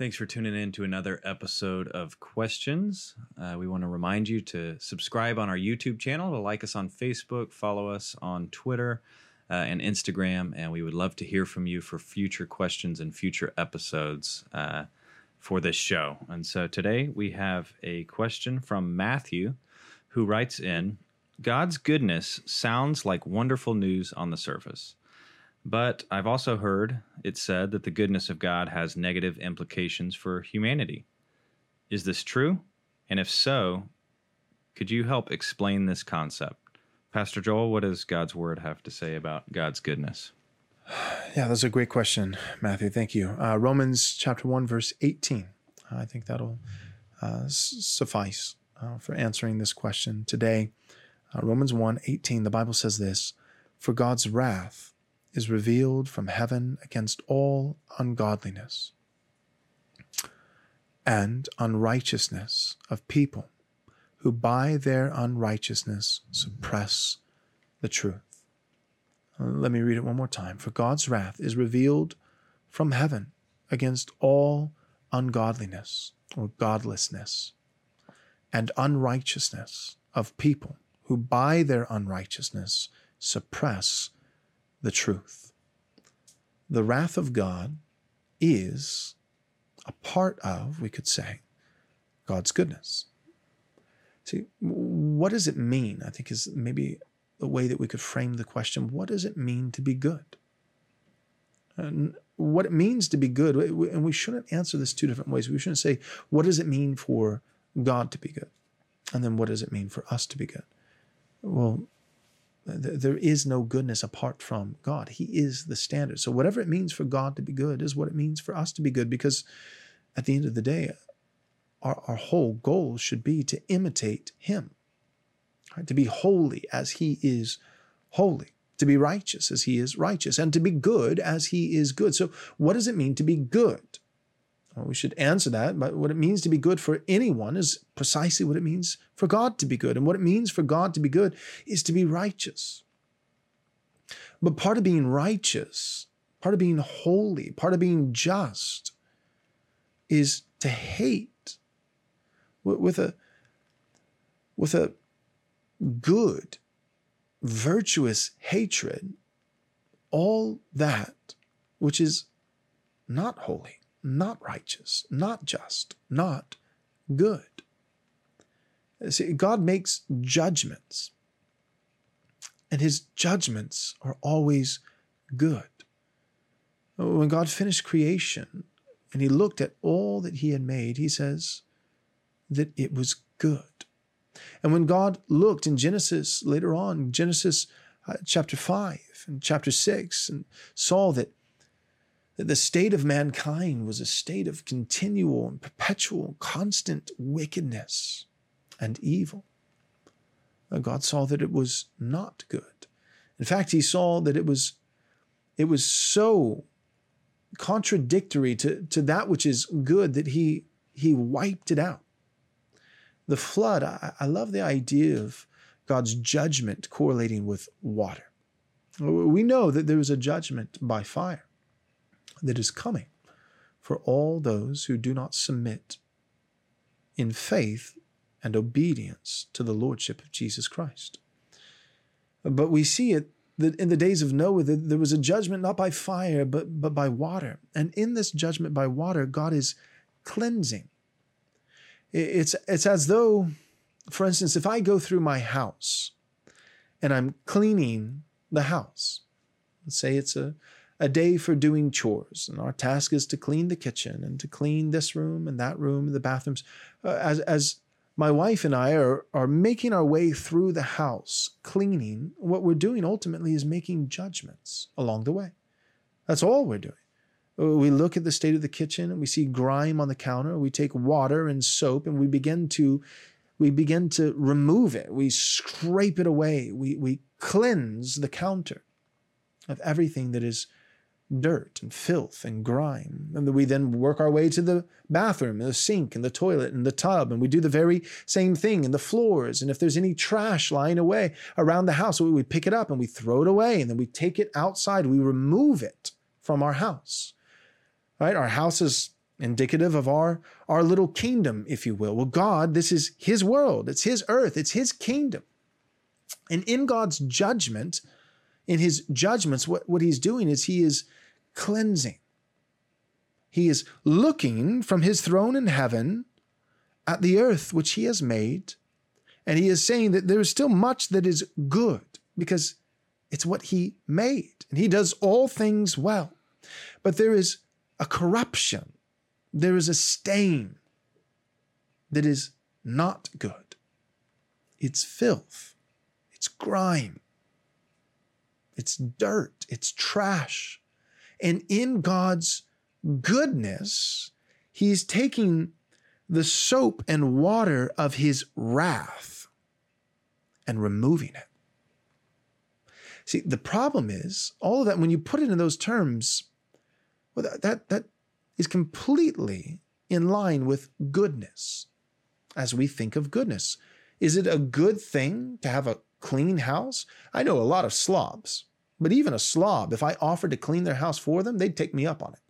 Thanks for tuning in to another episode of Questions. We want to remind you to subscribe on our YouTube channel, to like us on Facebook, follow us on Twitter and Instagram, and we would love to hear from you for future questions and future episodes for this show. And so today we have a question from Matthew, who writes in, God's goodness sounds like wonderful news on the surface, but I've also heard it said that the goodness of God has negative implications for humanity. Is this true? And if so, could you help explain this concept? Pastor Joel, what does God's word have to say about God's goodness? Yeah, that's a great question, Matthew. Thank you. Romans chapter 1, verse 18. I think that'll suffice for answering this question today. Romans 1:18, the Bible says this, "For God's wrath is revealed from heaven against all ungodliness and unrighteousness of people who by their unrighteousness suppress the truth." Let me read it one more time. "For God's wrath is revealed from heaven against all ungodliness," or godlessness, "and unrighteousness of people who by their unrighteousness suppress the truth." The wrath of God is a part of, we could say, God's goodness. See, what does it mean? I think is maybe a way that we could frame the question. What does it mean to be good? And what it means to be good, and we shouldn't answer this two different ways. We shouldn't say, what does it mean for God to be good? And then what does it mean for us to be good? Well, there is no goodness apart from God. He is the standard. So whatever it means for God to be good is what it means for us to be good, because at the end of the day, our whole goal should be to imitate him, right? To be holy as he is holy, to be righteous as he is righteous, and to be good as he is good. So what does it mean to be good? Well, we should answer that, but what it means to be good for anyone is precisely what it means for God to be good. And what it means for God to be good is to be righteous. But part of being righteous, part of being holy, part of being just is to hate with a good, virtuous hatred, all that which is not holy, not righteous, not just, not good. See, God makes judgments, and his judgments are always good. When God finished creation and he looked at all that he had made, he says that it was good. And when God looked in Genesis, later on, Genesis chapter 5 and chapter 6, and saw that the state of mankind was a state of continual and perpetual, constant wickedness and evil, God saw that it was not good. In fact, he saw that it was so contradictory to that which is good that he wiped it out. The flood, I love the idea of God's judgment correlating with water. We know that there was a judgment by fire that is coming for all those who do not submit in faith and obedience to the lordship of Jesus Christ. But we see it that in the days of Noah, there was a judgment not by fire, but by water. And in this judgment by water, God is cleansing. It's as though, for instance, if I go through my house and I'm cleaning the house, let's say it's a day for doing chores, and our task is to clean the kitchen and to clean this room and that room and the bathrooms. As my wife and I are making our way through the house, cleaning, what we're doing ultimately is making judgments along the way. That's all we're doing. We look at the state of the kitchen and we see grime on the counter. We take water and soap and we begin to remove it. We scrape it away. We cleanse the counter of everything that is dirt and filth and grime. And we then work our way to the bathroom and the sink and the toilet and the tub. And we do the very same thing in the floors. And if there's any trash lying away around the house, we pick it up and we throw it away. And then we take it outside. We remove it from our house. Right? Our house is indicative of our little kingdom, if you will. Well, God, this is his world. It's his earth. It's his kingdom. And in God's judgment, in his judgments, what he's doing is he is cleansing. He is looking from his throne in heaven at the earth which he has made, and he is saying that there is still much that is good because it's what he made, and he does all things well. But there is a corruption. There is a stain that is not good. It's filth. It's grime. It's dirt. It's trash. And in God's goodness, he's taking the soap and water of his wrath and removing it. See, the problem is all of that, when you put it in those terms, well, that is completely in line with goodness as we think of goodness. Is it a good thing to have a clean house? I know a lot of slobs, but even a slob, if I offered to clean their house for them, they'd take me up on it.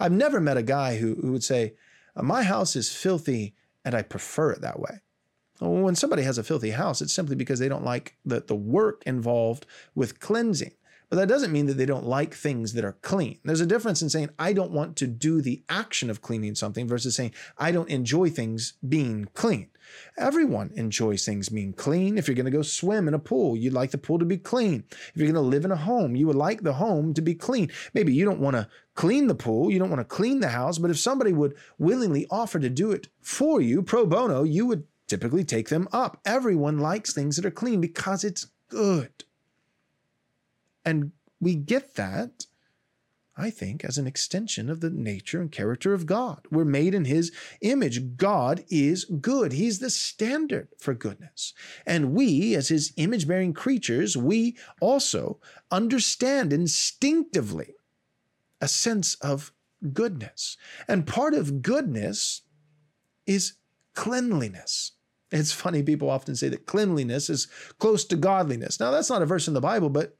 I've never met a guy who would say, my house is filthy and I prefer it that way. When somebody has a filthy house, it's simply because they don't like the work involved with cleansing. But that doesn't mean that they don't like things that are clean. There's a difference in saying, I don't want to do the action of cleaning something versus saying, I don't enjoy things being clean. Everyone enjoys things being clean. If you're going to go swim in a pool, you'd like the pool to be clean. If you're going to live in a home, you would like the home to be clean. Maybe you don't want to clean the pool. You don't want to clean the house. But if somebody would willingly offer to do it for you, pro bono, you would typically take them up. Everyone likes things that are clean because it's good. And we get that, I think, as an extension of the nature and character of God. We're made in his image. God is good. He's the standard for goodness. And we, as his image-bearing creatures, we also understand instinctively a sense of goodness. And part of goodness is cleanliness. It's funny, people often say that cleanliness is close to godliness. Now, that's not a verse in the Bible, but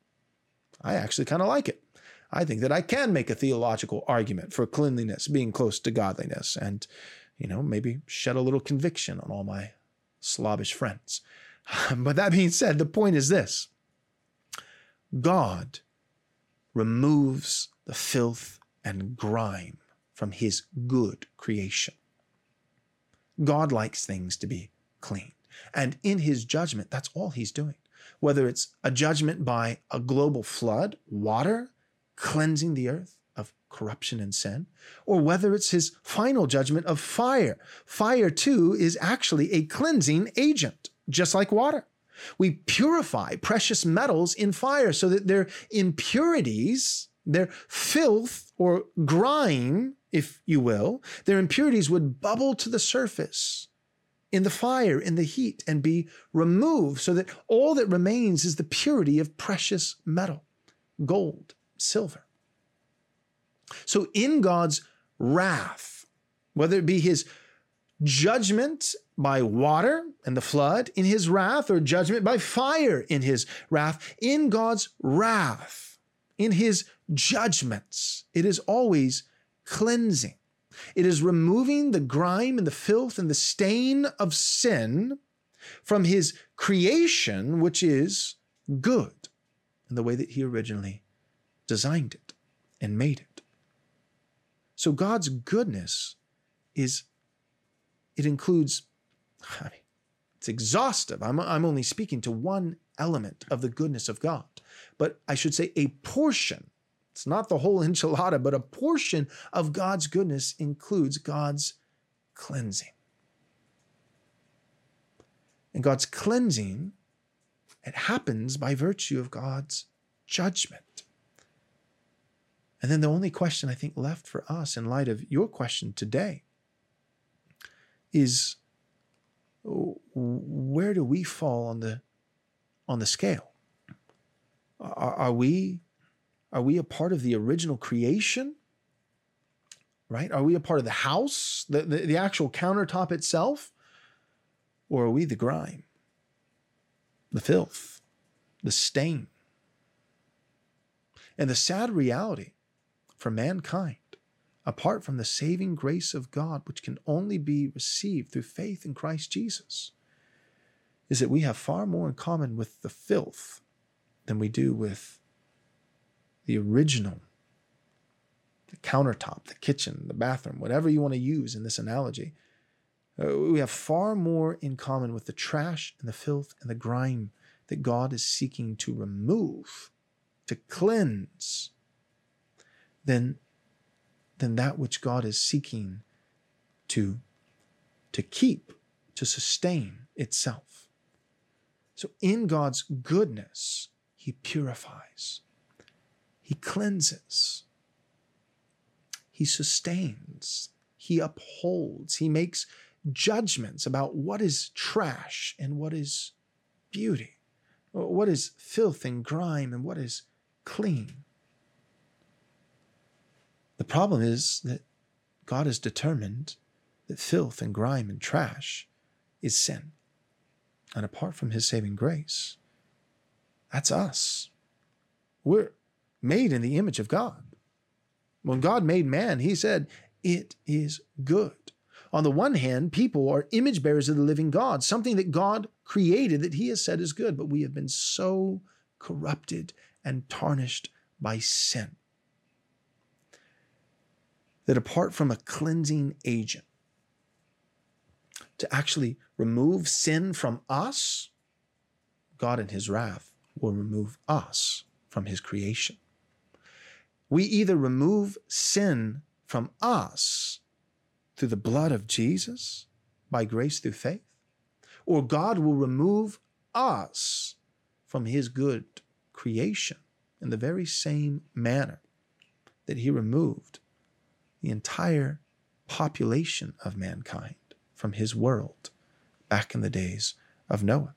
I actually kind of like it. I think that I can make a theological argument for cleanliness being close to godliness and, maybe shed a little conviction on all my slobbish friends. But that being said, the point is this. God removes the filth and grime from his good creation. God likes things to be clean. And in his judgment, that's all he's doing. Whether it's a judgment by a global flood, water, cleansing the earth of corruption and sin, or whether it's his final judgment of fire. Fire, too, is actually a cleansing agent, just like water. We purify precious metals in fire so that their impurities, their filth or grime, if you will, their impurities would bubble to the surface in the fire, in the heat, and be removed so that all that remains is the purity of precious metal, gold, silver. So in God's wrath, whether it be his judgment by water and the flood in his wrath, or judgment by fire in his wrath, in God's wrath, in his judgments, it is always cleansing. It is removing the grime and the filth and the stain of sin from his creation, which is good in the way that he originally designed it and made it. So God's goodness includes, it's exhaustive. I'm only speaking to one element of the goodness of God, but I should say a portion. It's not the whole enchilada, but a portion of God's goodness includes God's cleansing. And God's cleansing, it happens by virtue of God's judgment. And then the only question I think left for us in light of your question today is, where do we fall on the scale? Are we a part of the original creation, right? Are we a part of the house, the actual countertop itself? Or are we the grime, the filth, the stain? And the sad reality for mankind apart from the saving grace of God, which can only be received through faith in Christ Jesus, is that we have far more in common with the filth than we do with the original, the countertop, the kitchen, the bathroom, whatever you want to use in this analogy. We have far more in common with the trash and the filth and the grime that God is seeking to remove, to cleanse, than that which God is seeking to keep, to sustain itself. So in God's goodness, he purifies, he cleanses, he sustains, he upholds, he makes judgments about what is trash and what is beauty, what is filth and grime and what is clean. The problem is that God has determined that filth and grime and trash is sin. And apart from his saving grace, that's us. We're made in the image of God. When God made man, he said, "It is good." On the one hand, people are image bearers of the living God, something that God created that he has said is good, but we have been so corrupted and tarnished by sin that apart from a cleansing agent to actually remove sin from us, God in his wrath will remove us from his creation. We either remove sin from us through the blood of Jesus, by grace through faith, or God will remove us from his good creation in the very same manner that he removed the entire population of mankind from his world back in the days of Noah.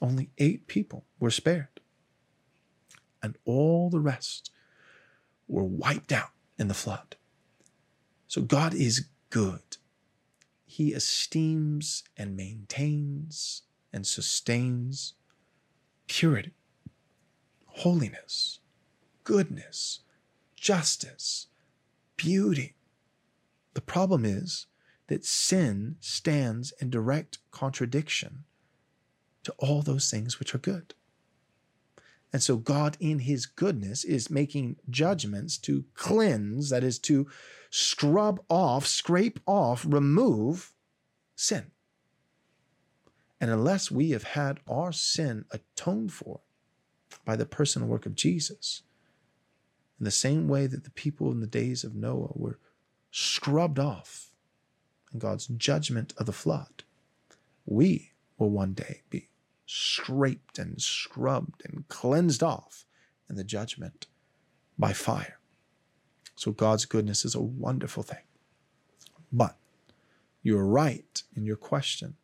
Only 8 people were spared, and all the rest were wiped out in the flood. So God is good. He esteems and maintains and sustains purity, holiness, goodness, justice, beauty. The problem is that sin stands in direct contradiction to all those things which are good. And so God in his goodness is making judgments to cleanse, that is to scrub off, scrape off, remove sin. And unless we have had our sin atoned for by the person and work of Jesus, in the same way that the people in the days of Noah were scrubbed off in God's judgment of the flood, we will one day be scraped and scrubbed and cleansed off in the judgment by fire. So God's goodness is a wonderful thing. But you're right in your question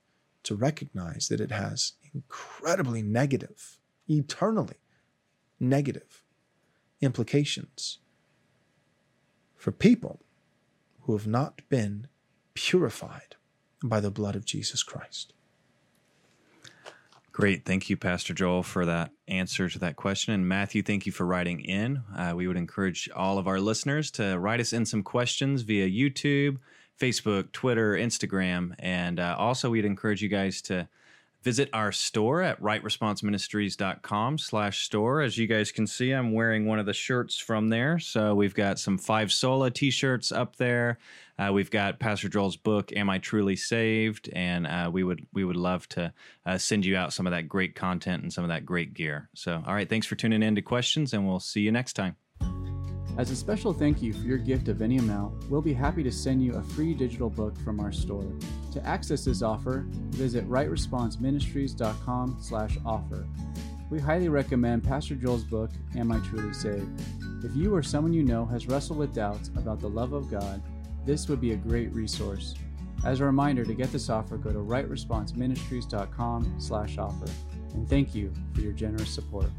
to recognize that it has incredibly negative, eternally negative implications for people who have not been purified by the blood of Jesus Christ. Great. Thank you, Pastor Joel, for that answer to that question. And Matthew, thank you for writing in. We would encourage all of our listeners to write us in some questions via YouTube, Facebook, Twitter, Instagram. And also, we'd encourage you guys to visit our store at rightresponseministries.com/store. As you guys can see, I'm wearing one of the shirts from there. So we've got some 5 Sola t-shirts up there. We've got Pastor Joel's book, Am I Truly Saved? And we would love to send you out some of that great content and some of that great gear. So, all right, thanks for tuning in to Questions, and we'll see you next time. As a special thank you for your gift of any amount, we'll be happy to send you a free digital book from our store. To access this offer, visit rightresponseministries.com/offer. We highly recommend Pastor Joel's book, Am I Truly Saved? If you or someone you know has wrestled with doubts about the love of God, this would be a great resource. As a reminder, to get this offer, go to rightresponseministries.com/offer. And thank you for your generous support.